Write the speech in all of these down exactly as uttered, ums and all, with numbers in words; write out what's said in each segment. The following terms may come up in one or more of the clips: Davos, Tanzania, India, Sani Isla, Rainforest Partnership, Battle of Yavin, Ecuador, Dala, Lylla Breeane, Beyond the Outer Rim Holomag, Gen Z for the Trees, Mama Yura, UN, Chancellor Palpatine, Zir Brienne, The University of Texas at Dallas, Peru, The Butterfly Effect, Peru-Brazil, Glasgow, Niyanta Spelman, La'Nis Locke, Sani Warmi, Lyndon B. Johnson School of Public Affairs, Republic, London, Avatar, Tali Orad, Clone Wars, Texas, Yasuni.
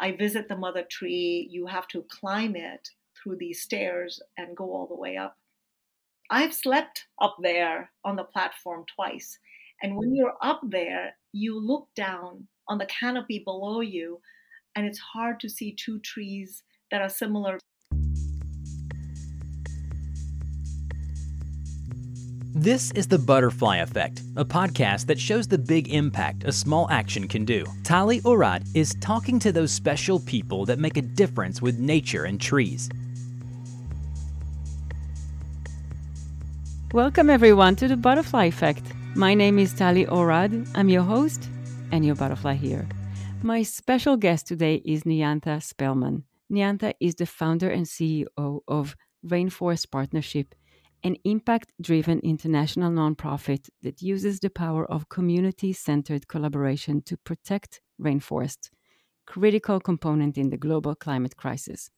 I visit the mother tree. You have to climb it through these stairs and go all the way up. I've slept up there on the platform twice. And when you're up there, you look down on the canopy below you, and it's hard to see two trees that are similar. This is The Butterfly Effect, a podcast that shows the big impact a small action can do. Tali Orad is talking to those special people that make a difference with nature and trees. Welcome, everyone, to The Butterfly Effect. My name is Tali Orad. I'm your host and your butterfly here. My special guest today is Niyanta Spelman. Niyanta is the founder and C E O of Rainforest Partnership, an impact-driven international nonprofit that uses the power of community-centered collaboration to protect rainforests, critical component in the global climate crisis,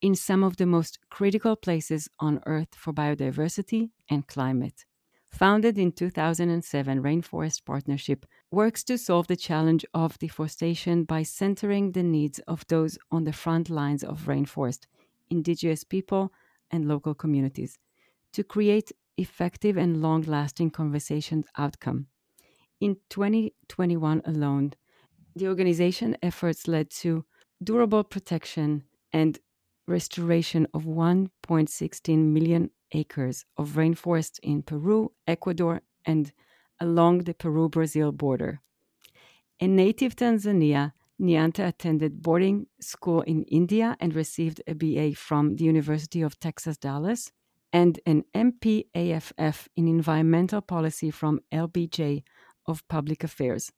in some of the most critical places on Earth for biodiversity and climate. Founded in two thousand seven, Rainforest Partnership works to solve the challenge of deforestation by centering the needs of those on the front lines of rainforest, indigenous people, and local communities, to create effective and long-lasting conversation outcome. In twenty twenty-one alone, the organization's efforts led to durable protection and restoration of one point one six million acres of rainforest in Peru, Ecuador, and along the Peru-Brazil border. A native Tanzania, Niyanta attended boarding school in India and received a B A from the University of Texas, Dallas, and an M P A F F in environmental policy from L B J of Public Affairs.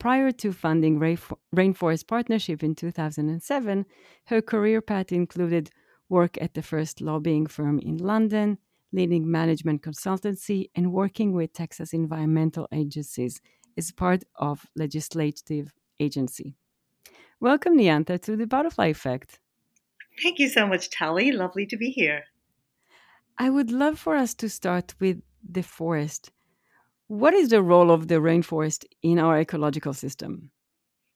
Prior to founding Rainforest Partnership in two thousand seven, her career path included work at the first lobbying firm in London, leading management consultancy, and working with Texas environmental agencies as part of legislative agency. Welcome, Niyanta, to The Butterfly Effect. Thank you so much, Tali. Lovely to be here. I would love for us to start with the forest. What is the role of the rainforest in our ecological system?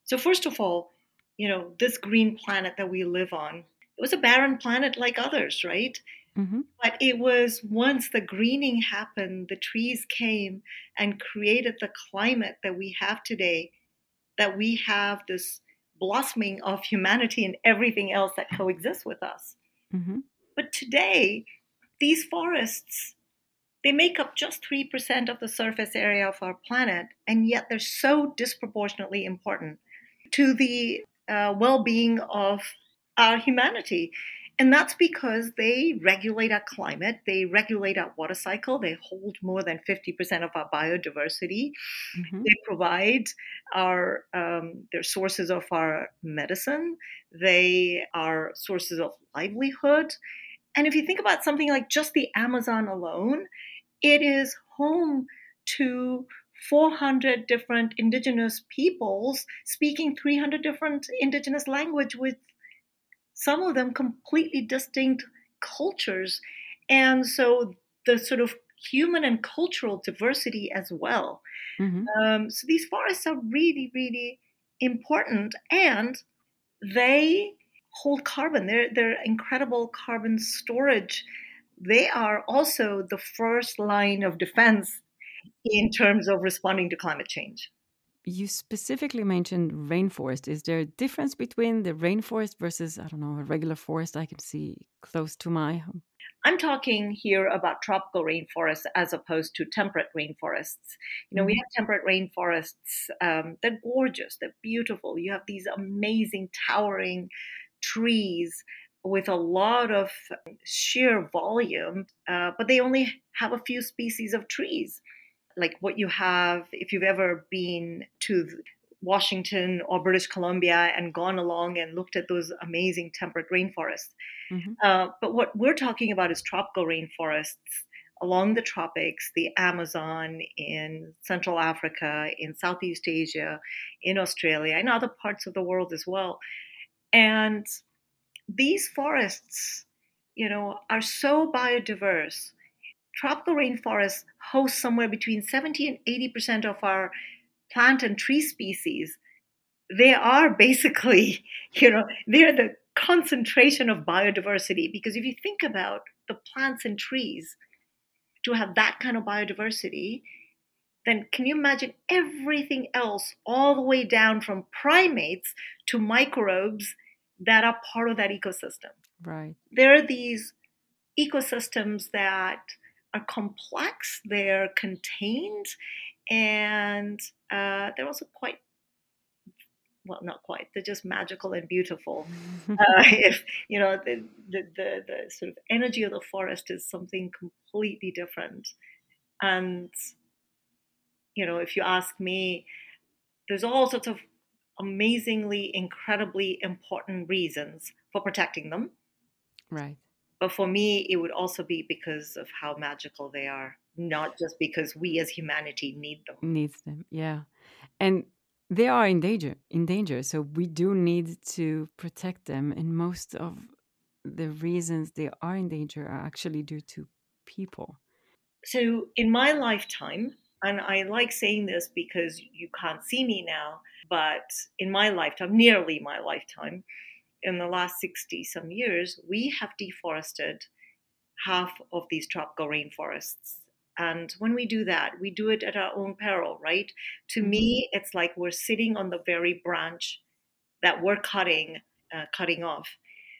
So first of all, you know, this green planet that we live on, it was a barren planet like others, right? Mm-hmm. But it was once the greening happened, the trees came and created the climate that we have today, that we have this blossoming of humanity and everything else that coexists with us. Mm-hmm. But today, these forests, they make up just three percent of the surface area of our planet, and yet they're so disproportionately important to the uh, well-being of our humanity. And that's because they regulate our climate, they regulate our water cycle, they hold more than fifty percent of our biodiversity, mm-hmm. they provide our, um, they're sources of our medicine, they are sources of livelihood. And if you think about something like just the Amazon alone, it is home to four hundred different indigenous peoples speaking three hundred different indigenous languages with some of them completely distinct cultures. And so the sort of human and cultural diversity as well. Mm-hmm. Um, so these forests are really, really important, and they hold carbon. They're, they're incredible carbon storage. They are also the first line of defense in terms of responding to climate change. You specifically mentioned rainforest. Is there a difference between the rainforest versus, I don't know, a regular forest I can see close to my home? I'm talking here about tropical rainforests as opposed to temperate rainforests. You know, we have temperate rainforests. Um, they're gorgeous. They're beautiful. You have these amazing towering trees with a lot of sheer volume, uh, but they only have a few species of trees. Like what you have, if you've ever been to Washington or British Columbia and gone along and looked at those amazing temperate rainforests. Mm-hmm. Uh, but what we're talking about is tropical rainforests along the tropics, the Amazon, in Central Africa, in Southeast Asia, in Australia, and other parts of the world as well. And these forests, you know, are so biodiverse. Tropical rainforests host somewhere between seventy and eighty percent of our plant and tree species. they are basically, you know, they're the concentration of biodiversity. Because if you think about the plants and trees, to have that kind of biodiversity, then can you imagine everything else all the way down from primates to microbes that are part of that ecosystem? Right. There are these ecosystems that are complex, they're contained, and uh, they're also quite, well, not quite, they're just magical and beautiful. uh, if, you know, the, the, the, the sort of energy of the forest is something completely different. And, you know, if you ask me, there's all sorts of amazingly, incredibly important reasons for protecting them. Right. But for me, it would also be because of how magical they are, not just because we as humanity need them. Needs them, yeah. And they are in danger, in danger. So we do need to protect them. And most of the reasons they are in danger are actually due to people. So in my lifetime, and I like saying this because you can't see me now, but in my lifetime, nearly my lifetime, in the last sixty some years, we have deforested half of these tropical rainforests. And when we do that, we do it at our own peril, right? To me, it's like we're sitting on the very branch that we're cutting, uh, cutting off.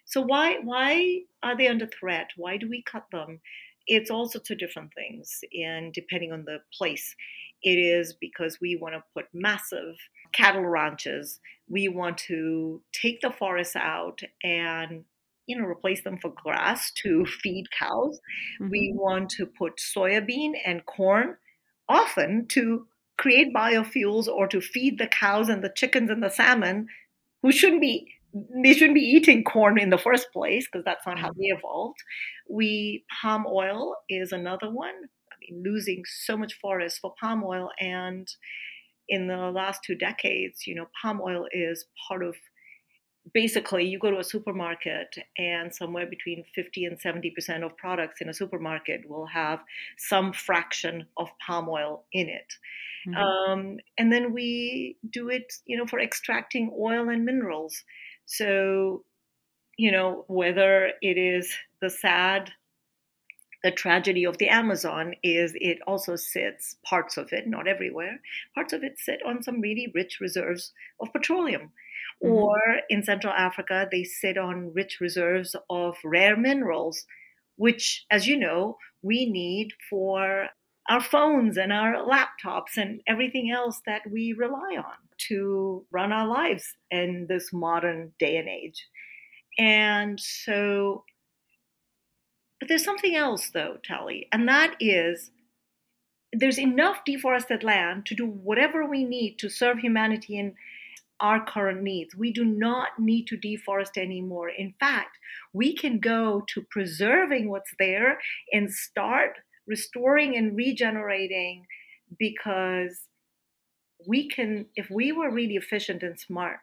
So why, why are they under threat? Why do we cut them? It's all sorts of different things, and depending on the place. It is because we want to put massive cattle ranches. We want to take the forests out and, you know, replace them for grass to feed cows. Mm-hmm. We want to put soybean and corn, often to create biofuels or to feed the cows and the chickens and the salmon, who shouldn't be, they shouldn't be eating corn in the first place because that's not how they evolved. We, palm oil is another one. I mean, losing so much forest for palm oil. And in the last two decades, you know, palm oil is part of, basically, you go to a supermarket and somewhere between fifty and seventy percent of products in a supermarket will have some fraction of palm oil in it. Mm-hmm. Um, and then we do it, you know, for extracting oil and minerals. So, you know, whether it is the sad, the tragedy of the Amazon is it also sits, parts of it, not everywhere, parts of it sit on some really rich reserves of petroleum. Mm-hmm. Or in Central Africa, they sit on rich reserves of rare minerals, which, as you know, we need for our phones and our laptops and everything else that we rely on to run our lives in this modern day and age. And so, but there's something else though, Tali, and that is there's enough deforested land to do whatever we need to serve humanity and our current needs. We do not need to deforest anymore. In fact, we can go to preserving what's there and start restoring and regenerating, because we can, if we were really efficient and smart,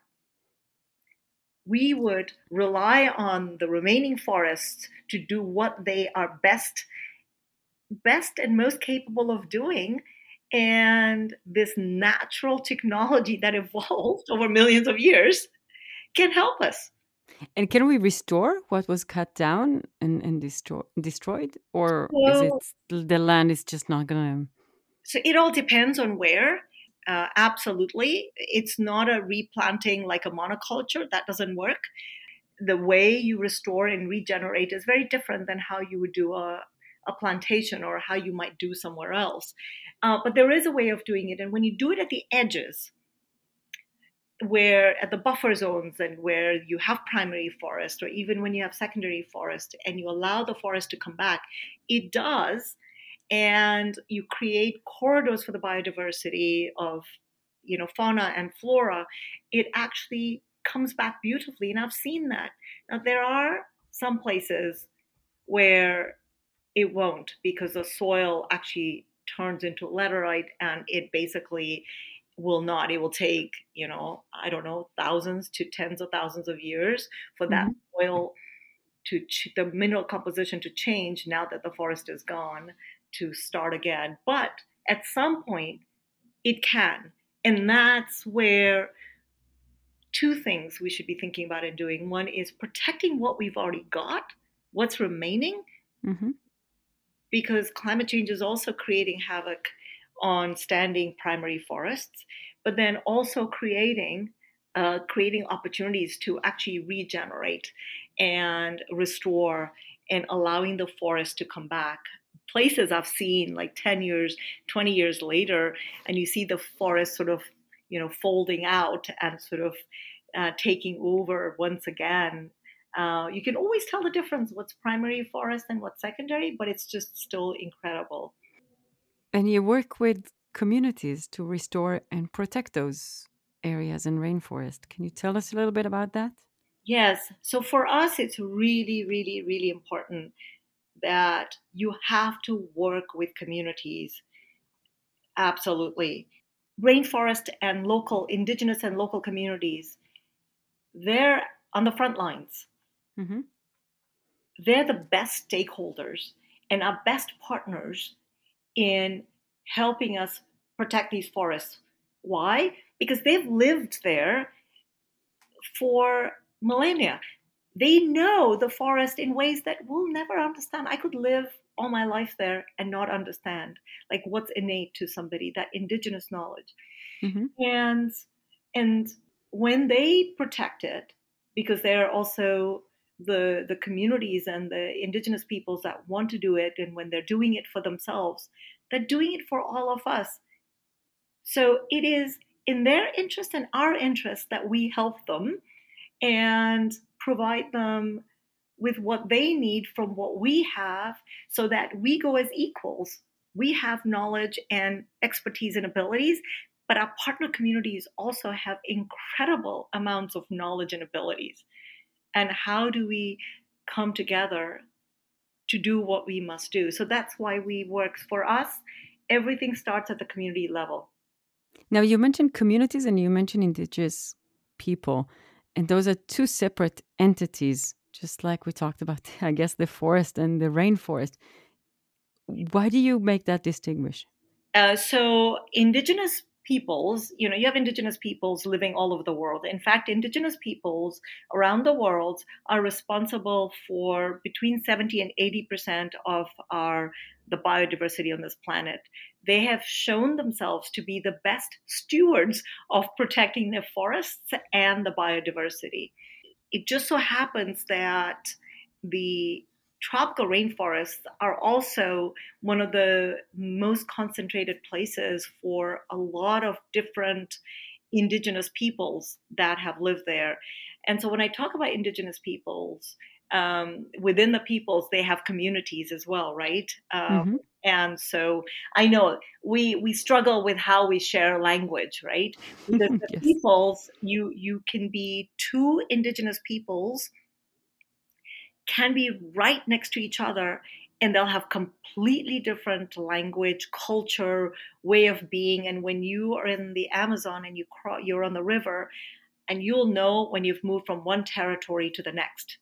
we would rely on the remaining forests to do what they are best, best and most capable of doing. And this natural technology that evolved over millions of years can help us. And can we restore what was cut down and, and destroy, destroyed? Or so, is it the land is just not going to? So it all depends on where. Uh, absolutely. It's not a replanting like a monoculture. That doesn't work. The way you restore and regenerate is very different than how you would do a, a plantation or how you might do somewhere else. Uh, but there is a way of doing it. And when you do it at the edges, where at the buffer zones and where you have primary forest, or even when you have secondary forest and you allow the forest to come back, it does. And you create corridors for the biodiversity of, you know, fauna and flora. It actually comes back beautifully. And I've seen that. Now, there are some places where it won't, because the soil actually turns into laterite and it basically will not. It will take, you know, I don't know, thousands to tens of thousands of years for that mm-hmm. soil to, ch- the mineral composition to change now that the forest is gone, to start again. But at some point, it can. And that's where two things we should be thinking about and doing. One is protecting what we've already got, what's remaining, mm-hmm. because climate change is also creating havoc on standing primary forests, but then also creating uh, creating opportunities to actually regenerate and restore and allowing the forest to come back. Places I've seen like ten years, twenty years later, and you see the forest sort of, you know, folding out and sort of uh, taking over once again. Uh, you can always tell the difference what's primary forest and what's secondary, but it's just still incredible. And you work with communities to restore and protect those areas in rainforest. Can you tell us a little bit about that? Yes. So for us, it's really, really, really important that you have to work with communities. Absolutely. Rainforest and local, indigenous and local communities, they're on the front lines. Mm-hmm. They're the best stakeholders and our best partners in helping us protect these forests. Why? Because they've lived there for millennia. They know the forest in ways that we'll never understand. I could live all my life there and not understand like what's innate to somebody, that indigenous knowledge. Mm-hmm. And, and when they protect it, because they're also the the communities and the indigenous peoples that want to do it, and when they're doing it for themselves, they're doing it for all of us. So it is in their interest and our interest that we help them and provide them with what they need from what we have so that we go as equals. We have knowledge and expertise and abilities, but our partner communities also have incredible amounts of knowledge and abilities. And how do we come together to do what we must do? So that's why we work. For us, everything starts at the community level. Now, you mentioned communities and you mentioned indigenous people, and those are two separate entities, just like we talked about, I guess, the forest and the rainforest. Why do you make that distinguish? Uh, so indigenous peoples, you know, you have indigenous peoples living all over the world. In fact, indigenous peoples around the world are responsible for between seventy and eighty percent of our the biodiversity on this planet. They have shown themselves to be the best stewards of protecting their forests and the biodiversity. It just so happens that the tropical rainforests are also one of the most concentrated places for a lot of different indigenous peoples that have lived there. And so when I talk about indigenous peoples, um, within the peoples, they have communities as well, right? Um, mm-hmm. And so I know we we struggle with how we share language, right? Because the yes. peoples, you you can be two indigenous peoples can be right next to each other, and they'll have completely different language, culture, way of being. And when you are in the Amazon and you cro- you're on the river, and you'll know when you've moved from one territory to the next,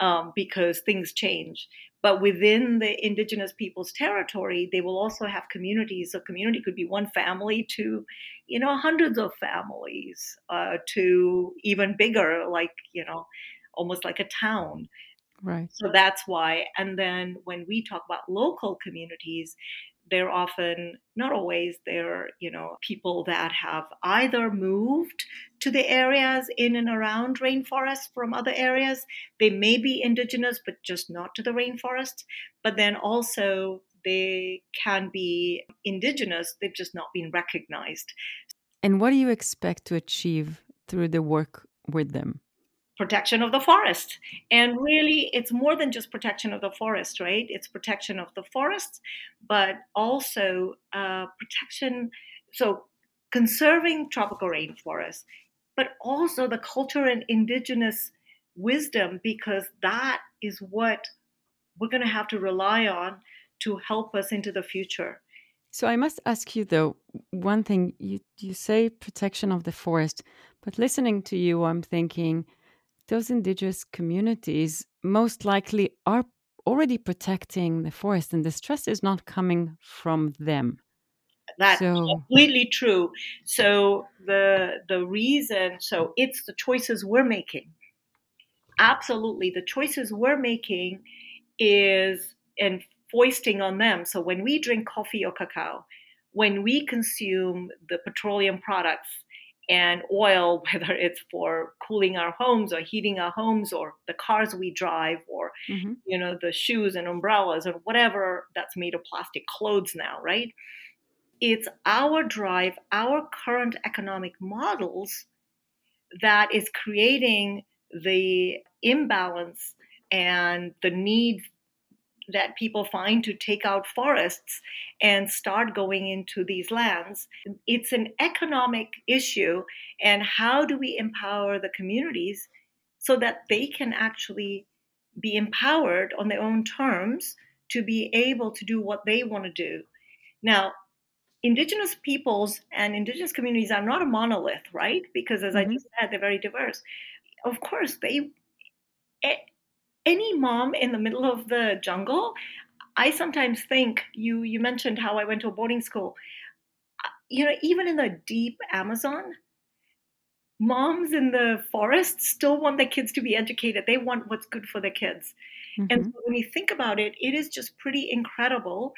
um, because things change. But within the indigenous people's territory, they will also have communities. So community could be one family to, you know, hundreds of families, uh, to even bigger, like, you know, almost like a town. Right. So that's why. And then when we talk about local communities, they're often, not always, they're, you know, people that have either moved to the areas in and around rainforests from other areas. They may be indigenous, but just not to the rainforest. But then also they can be indigenous. They've just not been recognized. And what do you expect to achieve through the work with them? Protection of the forest. And really, it's more than just protection of the forest, right? It's protection of the forests, but also uh, protection, so conserving tropical rainforests, but also the culture and indigenous wisdom, because that is what we're going to have to rely on to help us into the future. So I must ask you, though, one thing, you, you say protection of the forest, but listening to you, I'm thinking, those indigenous communities most likely are already protecting the forest, and the stress is not coming from them. That's so completely true. So the the reason, so it's the choices we're making. Absolutely. The choices we're making is and foisting on them. So when we drink coffee or cacao, when we consume the petroleum products and oil, whether it's for cooling our homes or heating our homes or the cars we drive or, mm-hmm. you know, the shoes and umbrellas or whatever that's made of plastic, clothes now, right? It's our drive, our current economic models that is creating the imbalance and the need that people find to take out forests and start going into these lands. It's an economic issue. And how do we empower the communities so that they can actually be empowered on their own terms to be able to do what they want to do? Now, Indigenous peoples and Indigenous communities are not a monolith, right? Because as mm-hmm. I just said, they're very diverse. Of course, they any mom in the middle of the jungle, I sometimes think, you, you mentioned how I went to a boarding school. You know, even in the deep Amazon, moms in the forest still want their kids to be educated. They want what's good for their kids. Mm-hmm. And so when you think about it, it is just pretty incredible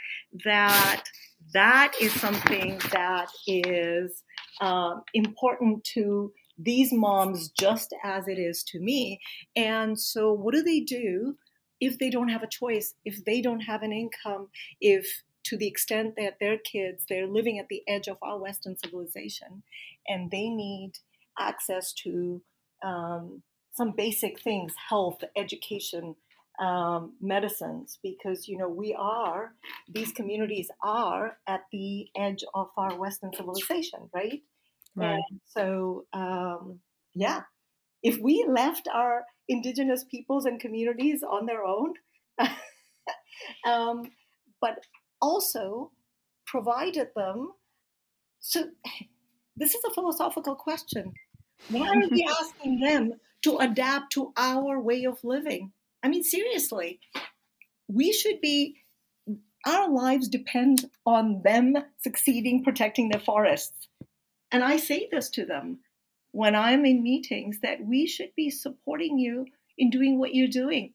that that is something that is um, important to these moms just as it is to me. And so what do they do if they don't have a choice, if they don't have an income, if to the extent that their kids, they're living at the edge of our Western civilization and they need access to um, some basic things, health, education, um, medicines, because, you know, we are, these communities are at the edge of our Western civilization, right? Right. And so, um, yeah, if we left our Indigenous peoples and communities on their own, um, but also provided them, so this is a philosophical question. Why are we asking them to adapt to our way of living? I mean, seriously, we should be, our lives depend on them succeeding, protecting their forests. And I say this to them when I'm in meetings, that we should be supporting you in doing what you're doing.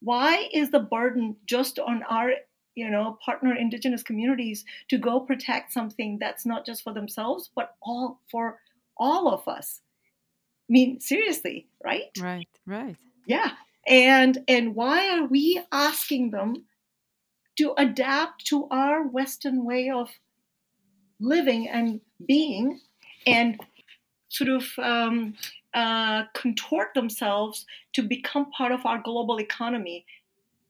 Why is the burden just on our, you know, partner Indigenous communities to go protect something that's not just for themselves, but all for all of us? I mean, seriously, right? Right, right. Yeah. And and why are we asking them to adapt to our Western way of living and being, and sort of um, uh, contort themselves to become part of our global economy?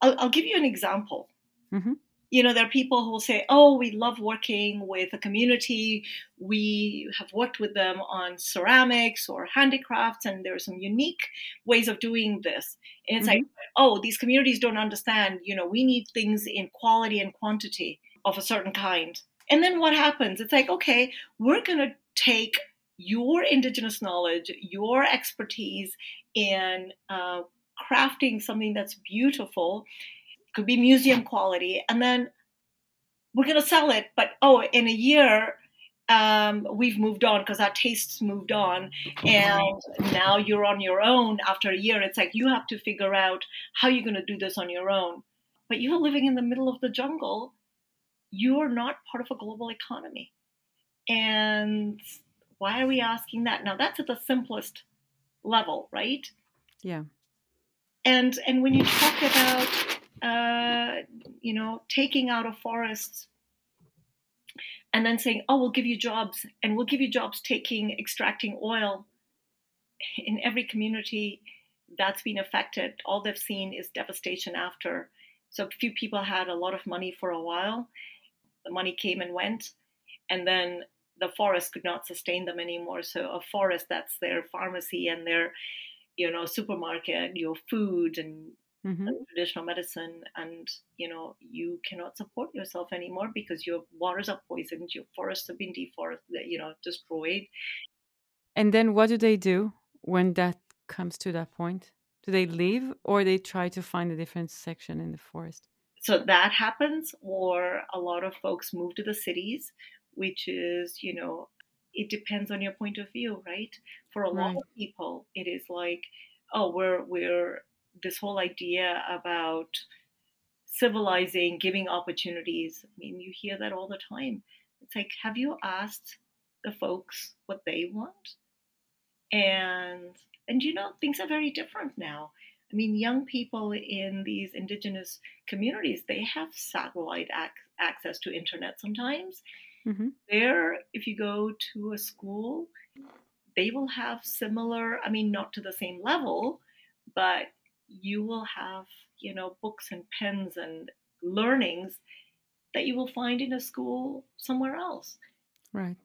I'll, I'll give you an example. Mm-hmm. You know, there are people who will say, oh, we love working with a community. We have worked with them on ceramics or handicrafts, and there are some unique ways of doing this. And it's mm-hmm. like, oh, these communities don't understand. You know, we need things in quality and quantity of a certain kind. And then what happens? It's like, okay, we're going to take your Indigenous knowledge, your expertise in uh, crafting something that's beautiful, could be museum quality, and then we're going to sell it. But, oh, in a year, um, we've moved on because our tastes moved on. And now you're on your own after a year. It's like, you have to figure out how you're going to do this on your own. But you're living in the middle of the jungle. You're not part of a global economy. And why are we asking that? Now, that's at the simplest level, right? Yeah. And and when you talk about, uh, you know, taking out of forests and then saying, oh, we'll give you jobs, and we'll give you jobs taking, extracting oil. In every community that's been affected, all they've seen is devastation after. So few people had a lot of money for a while. The money came and went, and then the forest could not sustain them anymore. So a forest, that's their pharmacy and their, you know, supermarket, your food and, mm-hmm. and traditional medicine. And, you know, you cannot support yourself anymore because your waters are poisoned, your forests have been deforested, you know, destroyed. And then what do they do when that comes to that point? Do they leave, or they try to find a different section in the forest? So that happens, or a lot of folks move to the cities which is, you know, it depends on your point of view, right? For a lot right. of people, it is like, oh, we're we're this whole idea about civilizing, giving opportunities. I mean, you hear that all the time. It's like, have you asked the folks what they want? And and you know, things are very different now. I mean, young people in these indigenous communities, they have satellite ac- access to internet sometimes. Mm-hmm. There, if you go to a school, they will have similar, I mean, not to the same level, but you will have, you know, books and pens and learnings that you will find in a school somewhere else. Right.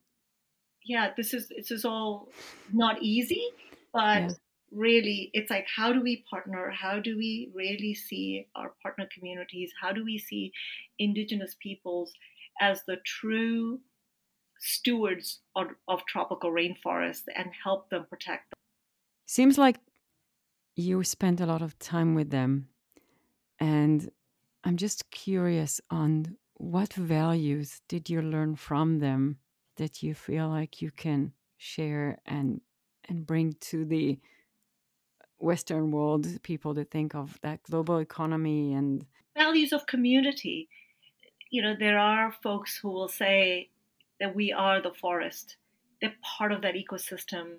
Yeah, this is, this is all not easy, but... Yeah. Really, it's like, how do we partner? How do we really see our partner communities? How do we see indigenous peoples as the true stewards of, of tropical rainforests and help them protect them? Seems like you spent a lot of time with them. And I'm just curious on what values did you learn from them that you feel like you can share and and bring to the Western world, people that think of that global economy and values of community. You know, there are folks who will say that we are the forest. They're part of that ecosystem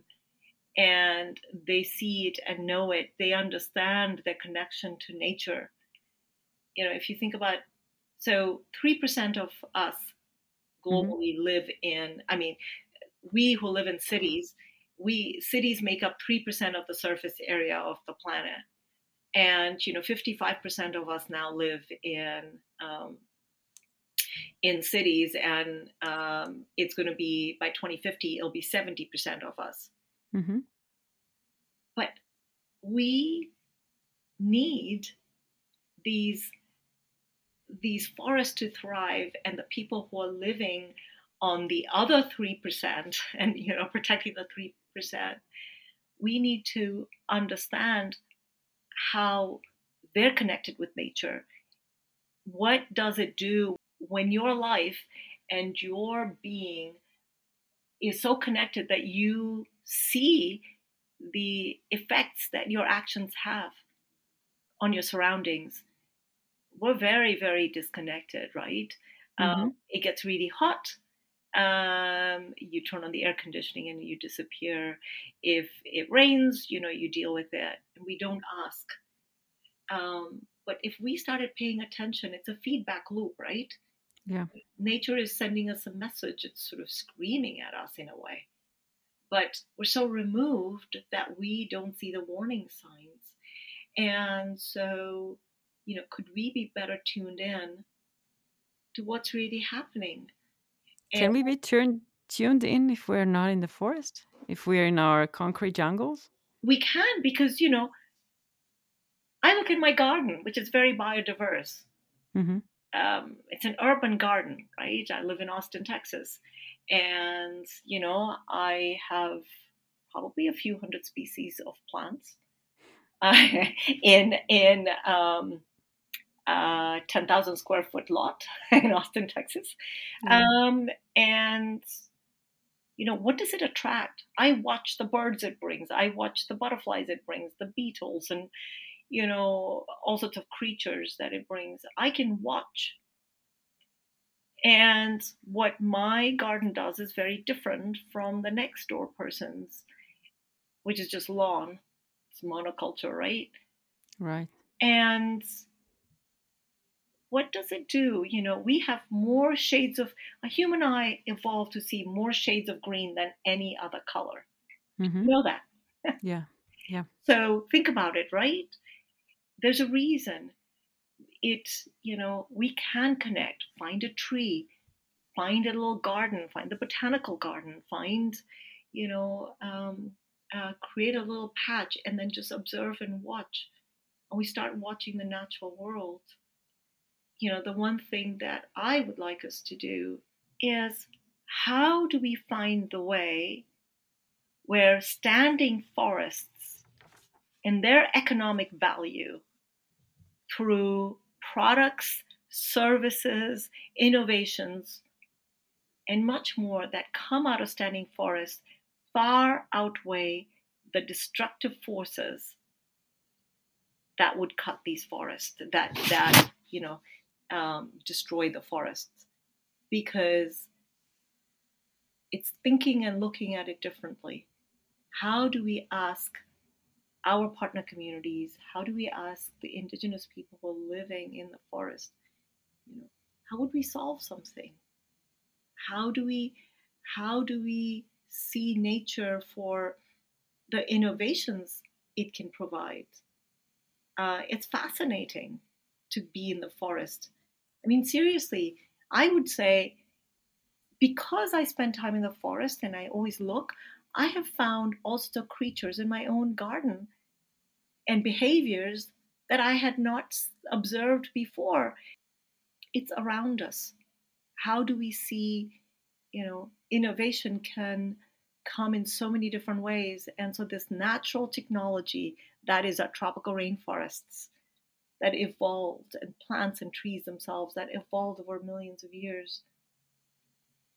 and they see it and know it. They understand their connection to nature. You know, if you think about, so three percent of us globally mm-hmm. live in, I mean, we who live in cities, We cities make up three percent of the surface area of the planet. And, you know, fifty-five percent of us now live in um, in cities. And um, it's going to be, by twenty fifty, it'll be seventy percent of us. Mm-hmm. But we need these, these forests to thrive, and the people who are living on the other three percent and, you know, protecting the three percent. We need to understand how they're connected with nature. What does it do when your life and your being is so connected that you see the effects that your actions have on your surroundings? We're very, very disconnected, right? Mm-hmm. Um, it gets really hot. Um, you turn on the air conditioning and you disappear. If it rains, you know, you deal with it. And we don't ask. Um, but if we started paying attention, it's a feedback loop, right? Yeah. Nature is sending us a message. It's sort of screaming at us in a way. But we're so removed that we don't see the warning signs. And so, you know, could we be better tuned in to what's really happening? And can we be turned, tuned in if we're not in the forest, if we're in our concrete jungles? We can, because, you know, I look at my garden, which is very biodiverse. Mm-hmm. Um, it's an urban garden, right? I live in Austin, Texas. And, you know, I have probably a few hundred species of plants uh, in in um Uh, ten thousand square foot lot in Austin, Texas. Yeah. Um, and, you know, what does it attract? I watch the birds it brings. I watch the butterflies it brings, the beetles and, you know, all sorts of creatures that it brings. I can watch. And what my garden does is very different from the next door person's, which is just lawn. It's monoculture, right? Right. And what does it do? You know, we have more shades of, a human eye evolved to see more shades of green than any other color. Mm-hmm. You know that. Yeah, yeah. So think about it, right? There's a reason. It's, you know, we can connect, find a tree, find a little garden, find the botanical garden, find, you know, um, uh, create a little patch and then just observe and watch. And we start watching the natural world. You know, the one thing that I would like us to do is, how do we find the way where standing forests and their economic value through products, services, innovations, and much more that come out of standing forests far outweigh the destructive forces that would cut these forests, that, that you know, um, destroy the forests, because it's thinking and looking at it differently. How do we ask our partner communities, how do we ask the indigenous people who are living in the forest, you know, how would we solve something? How do we, how do we see nature for the innovations it can provide? Uh, it's fascinating to be in the forest. I mean, seriously, I would say, because I spend time in the forest and I always look, I have found also creatures in my own garden and behaviors that I had not observed before. It's around us. How do we see, you know, innovation can come in so many different ways. And so this natural technology that is our tropical rainforests that evolved, and plants and trees themselves that evolved over millions of years,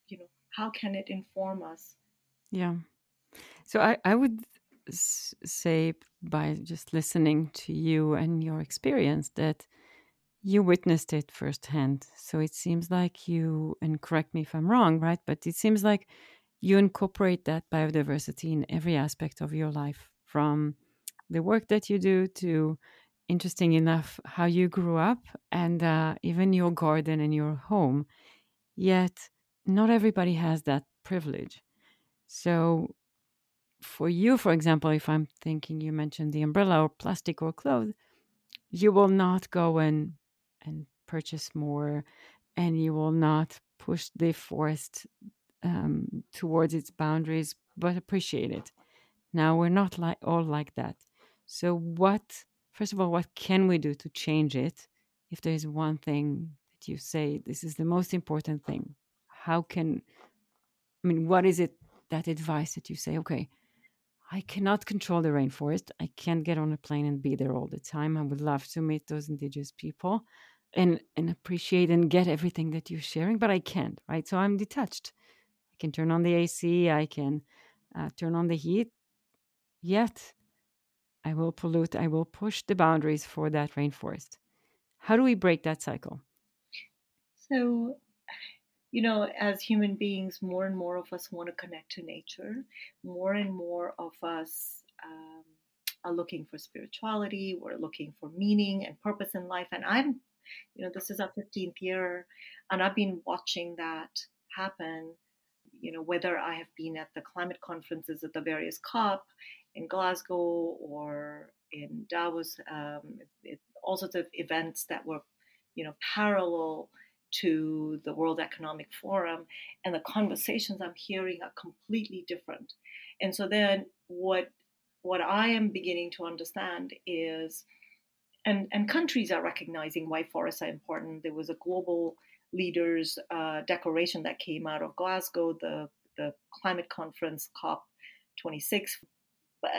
you know, how can it inform us? Yeah. So I, I would s- say by just listening to you and your experience that you witnessed it firsthand. So it seems like you, and correct me if I'm wrong, right? But it seems like you incorporate that biodiversity in every aspect of your life, from the work that you do to, interesting enough, how you grew up and uh, even your garden and your home. Yet not everybody has that privilege. So for you, for example, if I'm thinking, you mentioned the umbrella or plastic or clothes, you will not go and and purchase more, and you will not push the forest um, towards its boundaries, but appreciate it. Now, we're not like all like that. So what, first of all, what can we do to change it? If there is one thing that you say, this is the most important thing, how can, I mean, what is it, that advice that you say, okay, I cannot control the rainforest. I can't get on a plane and be there all the time. I would love to meet those indigenous people and, and appreciate and get everything that you're sharing, but I can't, right? So I'm detached. I can turn on the A C. I can uh, turn on the heat. Yet I will pollute. I will push the boundaries for that rainforest. How do we break that cycle? So, you know, as human beings, more and more of us want to connect to nature. More and more of us um, are looking for spirituality. We're looking for meaning and purpose in life. And I'm, you know, this is our fifteenth year, and I've been watching that happen. You know, whether I have been at the climate conferences at the various COP in Glasgow or in Davos, um, it, all sorts of events that were, you know, parallel to the World Economic Forum, and the conversations I'm hearing are completely different. And so then what what I am beginning to understand is, and, and countries are recognizing why forests are important. There was a global leaders uh, declaration that came out of Glasgow, the, the climate conference COP twenty-six,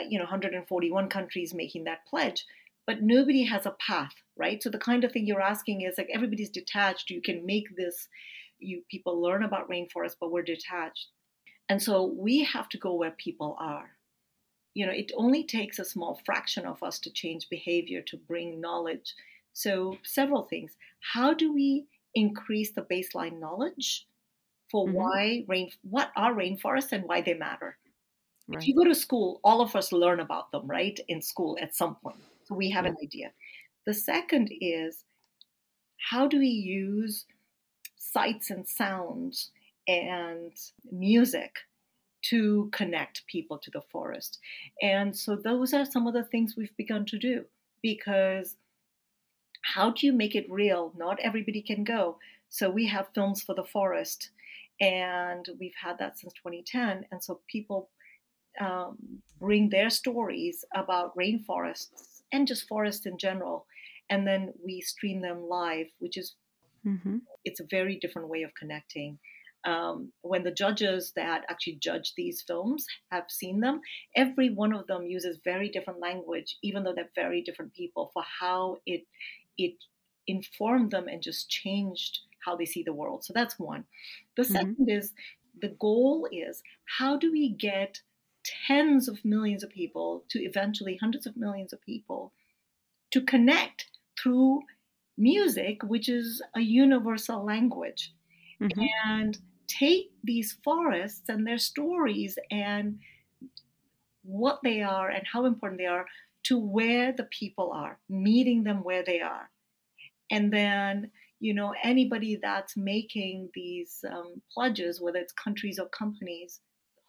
you know, one hundred forty-one countries making that pledge. But nobody has a path, right? So the kind of thing you're asking is like everybody's detached. You can make this, you people learn about rainforests, but we're detached. And so we have to go where people are. You know, it only takes a small fraction of us to change behavior, to bring knowledge. So several things. How do we increase the baseline knowledge for mm-hmm. why rain, what are rainforests and why they matter? Right. If you go to school, all of us learn about them, right? In school at some point. So we have an idea. The second is, how do we use sights and sounds and music to connect people to the forest? And so those are some of the things we've begun to do, because how do you make it real? Not everybody can go. So we have films for the forest, and we've had that since twenty ten. And so people um, bring their stories about rainforests and just forests in general, and then we stream them live, which is, mm-hmm. it's a very different way of connecting. Um, when the judges that actually judge these films have seen them, every one of them uses very different language, even though they're very different people, for how it it informed them and just changed how they see the world. So that's one. The mm-hmm. second is, the goal is, how do we get tens of millions of people to eventually hundreds of millions of people to connect through music, which is a universal language, mm-hmm. and take these forests and their stories and what they are and how important they are to where the people are, meeting them where they are. And then, you know, anybody that's making these um, pledges, whether it's countries or companies,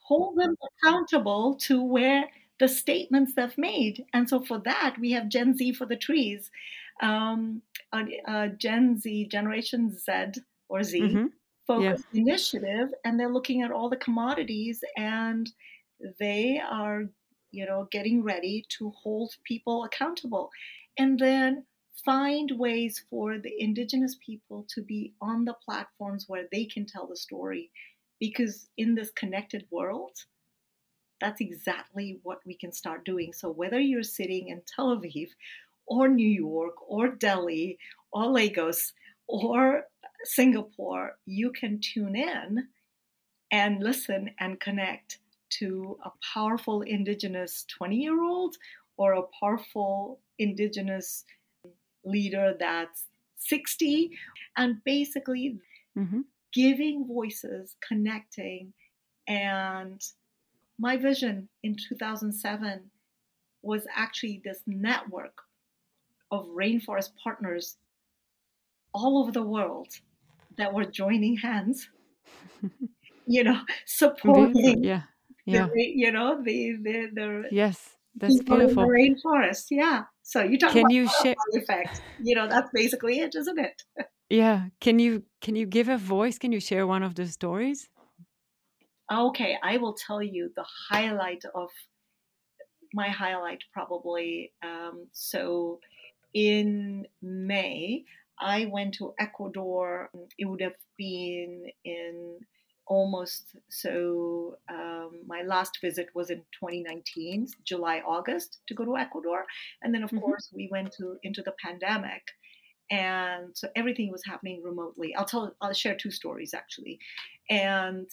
hold them accountable to where the statements they've made. And so for that, we have Gen Z for the Trees, um, uh, uh, Gen Z, Generation Z or Z, mm-hmm. focused yeah. initiative. And they're looking at all the commodities, and they are, you know, getting ready to hold people accountable. And then find ways for the indigenous people to be on the platforms where they can tell the story. Because in this connected world, that's exactly what we can start doing. So whether you're sitting in Tel Aviv or New York or Delhi or Lagos or Singapore, you can tune in and listen and connect to a powerful indigenous twenty-year-old or a powerful indigenous leader that's sixty. And basically, mm-hmm. giving voices, connecting. And my vision in two thousand seven was actually this network of rainforest partners all over the world that were joining hands, you know, supporting yeah. Yeah. The, you know, the, the, the yes, that's beautiful. Rainforest. Yeah. So you talk Can about you share- effect, you know, that's basically it, isn't it? Yeah. Can you can you give a voice? Can you share one of the stories? Okay. I will tell you the highlight of my highlight probably. Um, so in May, I went to Ecuador. It would have been in almost, so um, my last visit was in twenty nineteen, July, August, to go to Ecuador. And then, of mm-hmm. course, we went to into the pandemic. And so everything was happening remotely. I'll tell, I'll share two stories actually. And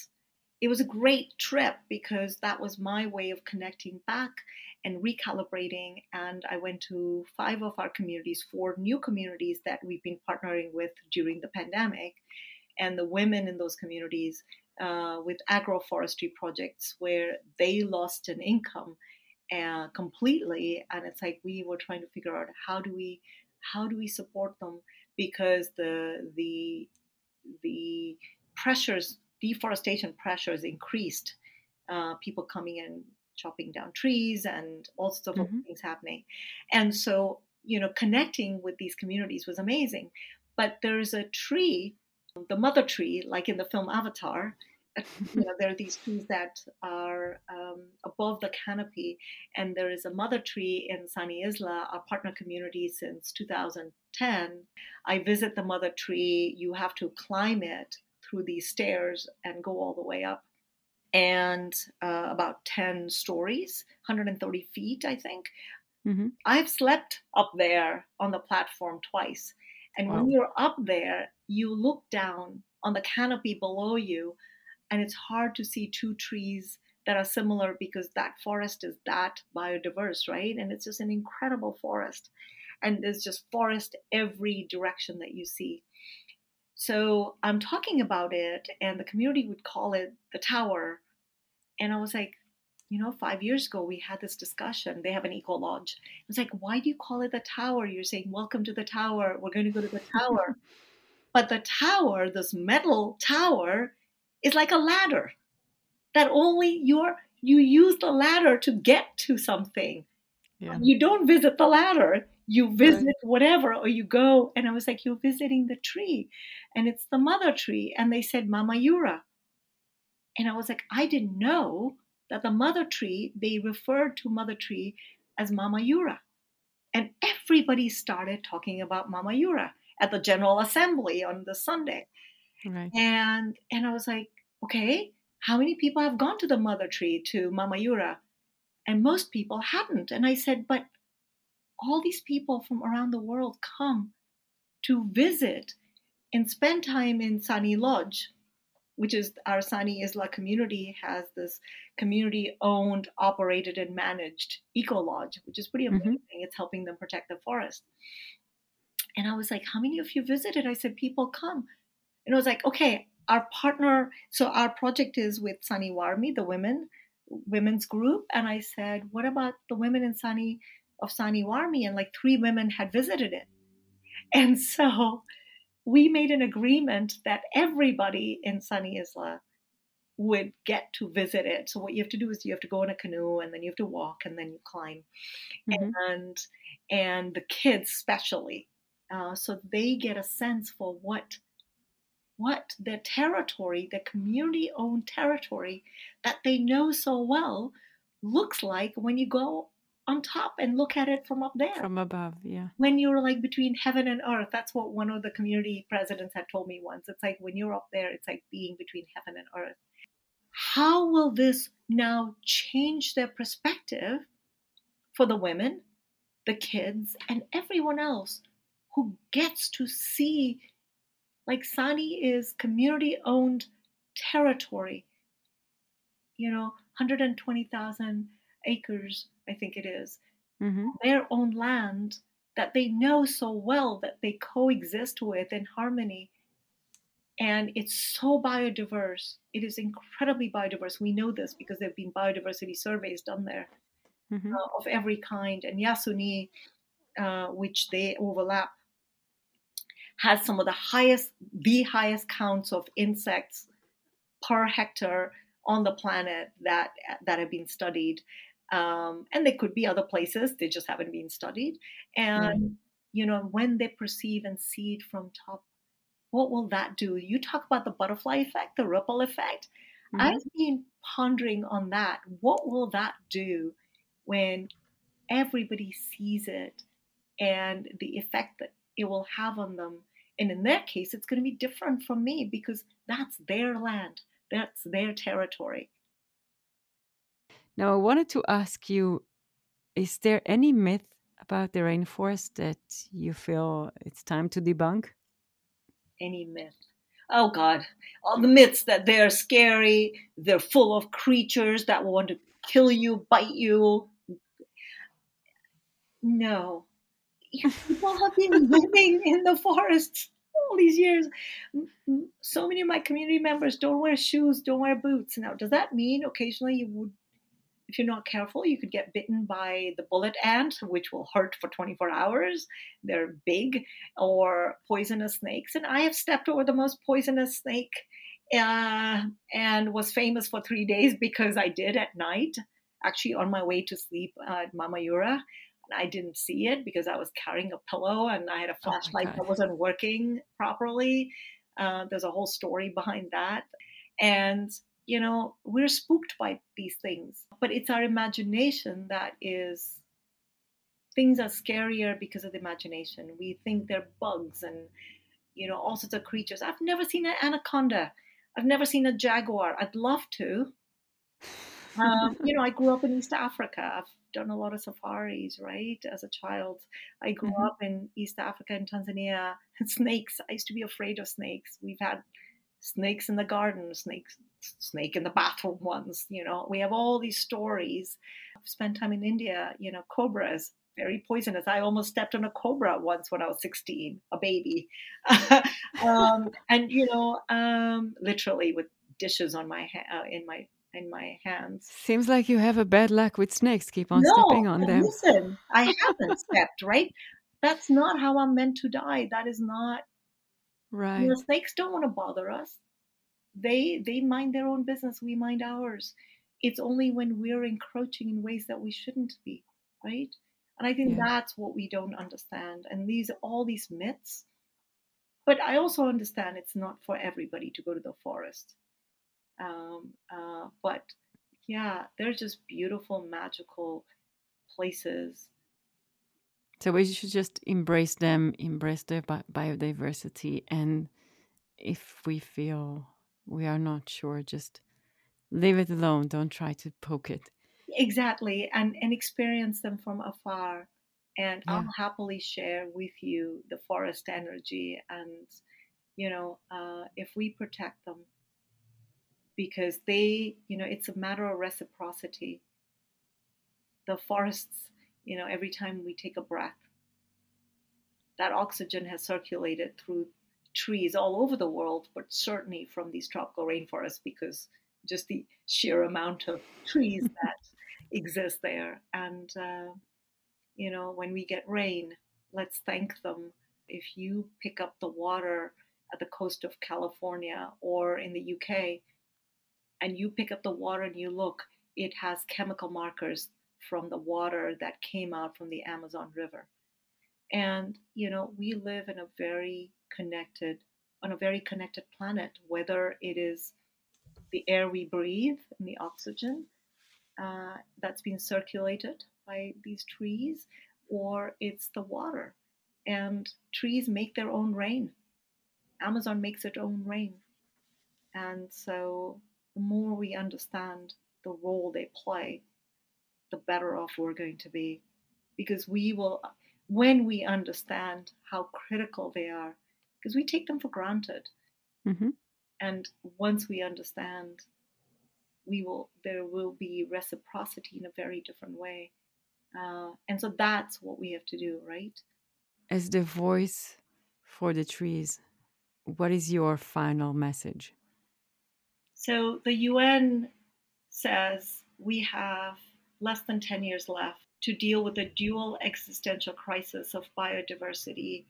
it was a great trip because that was my way of connecting back and recalibrating. And I went to five of our communities, four new communities that we've been partnering with during the pandemic, and the women in those communities uh, with agroforestry projects where they lost an income uh, completely. And it's like, we were trying to figure out how do we How do we support them, because the the the pressures, deforestation pressures, increased. Uh, people coming in, chopping down trees, and all sorts of mm-hmm. things happening. And so, you know, connecting with these communities was amazing. But there's a tree, the mother tree, like in the film Avatar. You know, there are these trees that are um, above the canopy, and there is a mother tree in Sani Isla, our partner community since two thousand ten. I visit the mother tree. You have to climb it through these stairs and go all the way up, and uh, about ten stories, one hundred thirty feet, I think. Mm-hmm. I've slept up there on the platform twice. And wow. when you're up there, you look down on the canopy below you, and it's hard to see two trees that are similar because that forest is that biodiverse, right? And it's just an incredible forest. And there's just forest every direction that you see. So I'm talking about it, and the community would call it the tower. And I was like, you know, five years ago, we had this discussion. They have an eco lodge. I was like, why do you call it the tower? You're saying, welcome to the tower. We're going to go to the tower. But the tower, this metal tower, it's like a ladder that only you're, you use the ladder to get to something. Yeah. You don't visit the ladder. You visit right. whatever, or you go. And I was like, you're visiting the tree, and it's the mother tree. And they said, Mama Yura. And I was like, I didn't know that the mother tree, they referred to mother tree as Mama Yura. And everybody started talking about Mama Yura at the General Assembly on the Sunday. Right. And and I was like, okay, how many people have gone to the mother tree, to Mama Yura? And most people hadn't. And I said, but all these people from around the world come to visit and spend time in Sani Lodge, which is our Sani Isla community, has this community-owned, operated, and managed eco-lodge, which is pretty amazing. Mm-hmm. It's helping them protect the forest. And I was like, how many of you visited? I said, people come. And I was like, okay, our partner, so our project is with Sani Warmi, the women, women's group. And I said, what about the women in Sani, of Sani Warmi? And like three women had visited it. And so we made an agreement that everybody in Sani Isla would get to visit it. So what you have to do is you have to go in a canoe, and then you have to walk, and then you climb. Mm-hmm. And, and the kids especially. Uh, so they get a sense for what what their territory, their community-owned territory that they know so well looks like when you go on top and look at it from up there. From above, yeah. When you're like between heaven and earth, that's what one of the community presidents had told me once. It's like when you're up there, it's like being between heaven and earth. How will this now change their perspective for the women, the kids, and everyone else who gets to see, like, Sani is community-owned territory, you know, one hundred twenty thousand acres, I think it is, mm-hmm. their own land that they know so well that they coexist with in harmony. And it's so biodiverse. It is incredibly biodiverse. We know this because there have been biodiversity surveys done there mm-hmm. uh, of every kind. And Yasuni, uh, which they overlap, has some of the highest, the highest counts of insects per hectare on the planet that that have been studied. Um, and they could be other places, they just haven't been studied. And, mm. you know, when they perceive and see it from top, what will that do? You talk about the butterfly effect, the ripple effect. Mm. I've been pondering on that. What will that do when everybody sees it and the effect that it will have on them? And in their case, it's going to be different from me because that's their land, that's their territory. Now, I wanted to ask you, is there any myth about the rainforest that you feel it's time to debunk? Any myth? Oh, God. All the myths that they're scary, they're full of creatures that want to kill you, bite you. No. People have been living in the forests all these years. So many of my community members don't wear shoes, don't wear boots. Now, does that mean occasionally you would, if you're not careful, you could get bitten by the bullet ant, which will hurt for twenty-four hours. They're big, or poisonous snakes. And I have stepped over the most poisonous snake uh, and was famous for three days because I did at night, actually on my way to sleep at Mama Yura. And I didn't see it because I was carrying a pillow and I had a flashlight oh that wasn't working properly. Uh, there's a whole story behind that. And you know, we're spooked by these things, but it's our imagination that is, things are scarier because of the imagination. We think they're bugs and, you know, all sorts of creatures. I've never seen an anaconda. I've never seen a jaguar. I'd love to. Um, you know, I grew up in East Africa. I've done a lot of safaris, right? As a child, I grew mm-hmm. up in East Africa and Tanzania. Snakes, I used to be afraid of snakes. We've had snakes in the garden, snakes, snake in the bathroom once, you know, we have all these stories. I've spent time in India, you know, cobras, very poisonous. I almost stepped on a cobra once when I was sixteen, a baby. um, and, you know, um, literally with dishes on my, ha- uh, in my, in my hands. Seems like you have a bad luck with snakes, keep on no, stepping on them. Listen, I haven't stepped, right? That's not how I'm meant to die. That is not, right. You know, snakes don't want to bother us. They they mind their own business. We mind ours. It's only when we're encroaching in ways that we shouldn't be, right? And I think yeah. that's what we don't understand. And these all these myths. But I also understand it's not for everybody to go to the forest. Um, uh, but yeah, they're just beautiful, magical places. So we should just embrace them, embrace their bi- biodiversity. And if we feel we are not sure, just leave it alone. Don't try to poke it. Exactly. And, and experience them from afar. And yeah. I'll happily share with you the forest energy and you know, uh, if we protect them, because they, you know, it's a matter of reciprocity. The forests, you know, every time we take a breath, that oxygen has circulated through trees all over the world, but certainly from these tropical rainforests, because just the sheer amount of trees that exist there. And, uh, you know, when we get rain, let's thank them. If you pick up the water at the coast of California or in the U K, and you pick up the water and you look, it has chemical markers from the water that came out from the Amazon River. And, you know, we live in a very connected, on a very connected planet, whether it is the air we breathe and the oxygen uh, that's been circulated by these trees, or it's the water. And trees make their own rain. Amazon makes its own rain. And so the more we understand the role they play, the better off we're going to be, because we will, when we understand how critical they are, because we take them for granted. Mm-hmm. And once we understand, we will, there will be reciprocity in a very different way. Uh, and so that's what we have to do, right? As the voice for the trees, what is your final message? So the U N says we have less than ten years left to deal with the dual existential crisis of biodiversity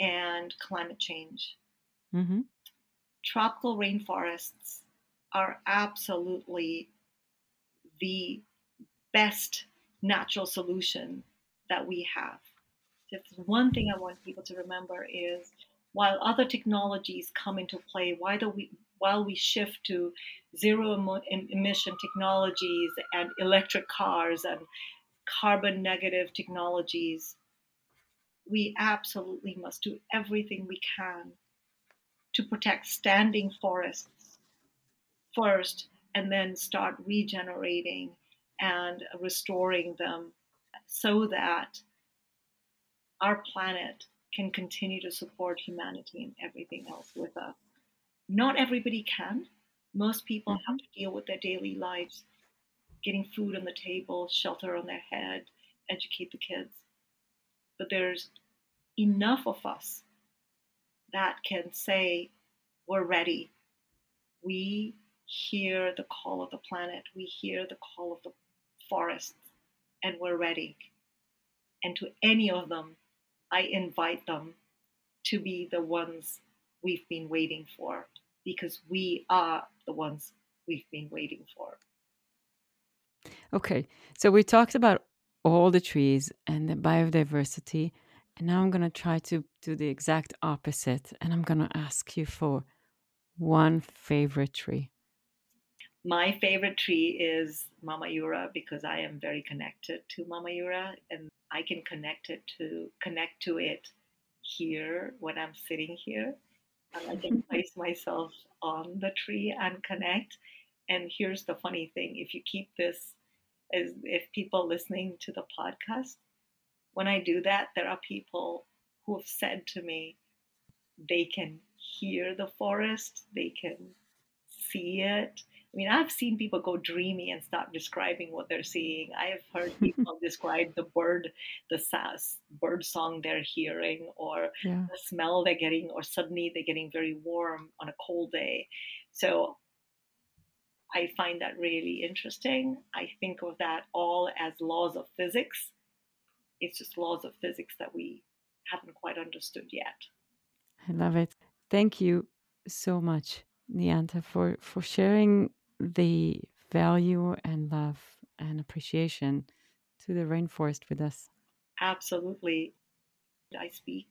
and climate change. Mm-hmm. Tropical rainforests are absolutely the best natural solution that we have. Just one thing I want people to remember is, while other technologies come into play, why do we, while we shift to zero em- emission technologies and electric cars and carbon negative technologies, we absolutely must do everything we can to protect standing forests first, and then start regenerating and restoring them so that our planet can continue to support humanity and everything else with us. Not everybody can. Most people mm-hmm. have to deal with their daily lives, getting food on the table, shelter on their head, educate the kids. But there's enough of us that can say, we're ready. We hear the call of the planet. We hear the call of the forest, and we're ready. And to any of them, I invite them to be the ones we've been waiting for, because we are the ones we've been waiting for. Okay, so we talked about all the trees and the biodiversity, and now I'm going to try to do the exact opposite, and I'm going to ask you for one favorite tree. My favorite tree is Mama Yura, because I am very connected to Mama Yura, and I can connect it to connect to it here when I'm sitting here. And I can place myself on the tree and connect. And here's the funny thing. If you keep this, as if people listening to the podcast, when I do that, there are people who have said to me, they can hear the forest, they can see it. I mean, I've seen people go dreamy and start describing what they're seeing. I have heard people describe the bird, the sass, bird song they're hearing, or yeah. the smell they're getting, or suddenly they're getting very warm on a cold day. So I find that really interesting. I think of that all as laws of physics. It's just laws of physics that we haven't quite understood yet. I love it. Thank you so much, Niyanta, for, for sharing the value and love and appreciation to the rainforest with us. Absolutely. I speak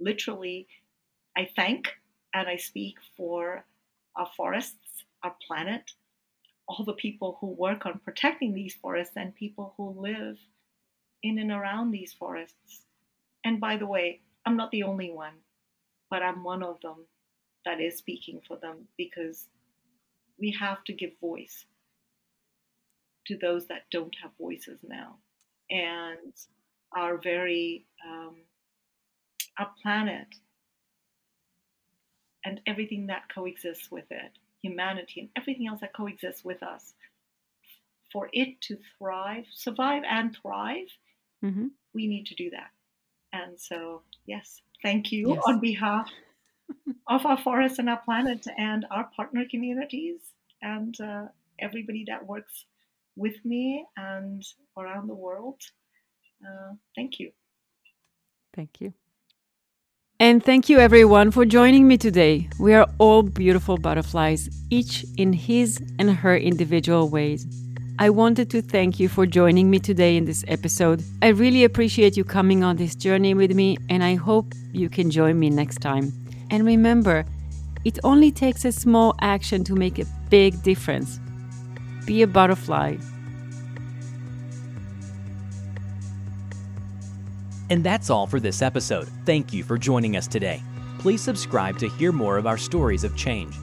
literally, I thank and I speak for our forests, our planet, all the people who work on protecting these forests, and people who live in and around these forests. And by the way, I'm not the only one, but I'm one of them that is speaking for them, because we have to give voice to those that don't have voices now. And our very, um, our planet and everything that coexists with it, humanity and everything else that coexists with us, for it to thrive, survive and thrive, mm-hmm. we need to do that. And so, yes, thank you yes. on behalf of our forests and our planet and our partner communities and uh, everybody that works with me and around the world. Uh, thank you. Thank you. And thank you everyone for joining me today. We are all beautiful butterflies, each in his and her individual ways. I wanted to thank you for joining me today in this episode. I really appreciate you coming on this journey with me, and I hope you can join me next time. And remember, it only takes a small action to make a big difference. Be a butterfly. And that's all for this episode. Thank you for joining us today. Please subscribe to hear more of our stories of change.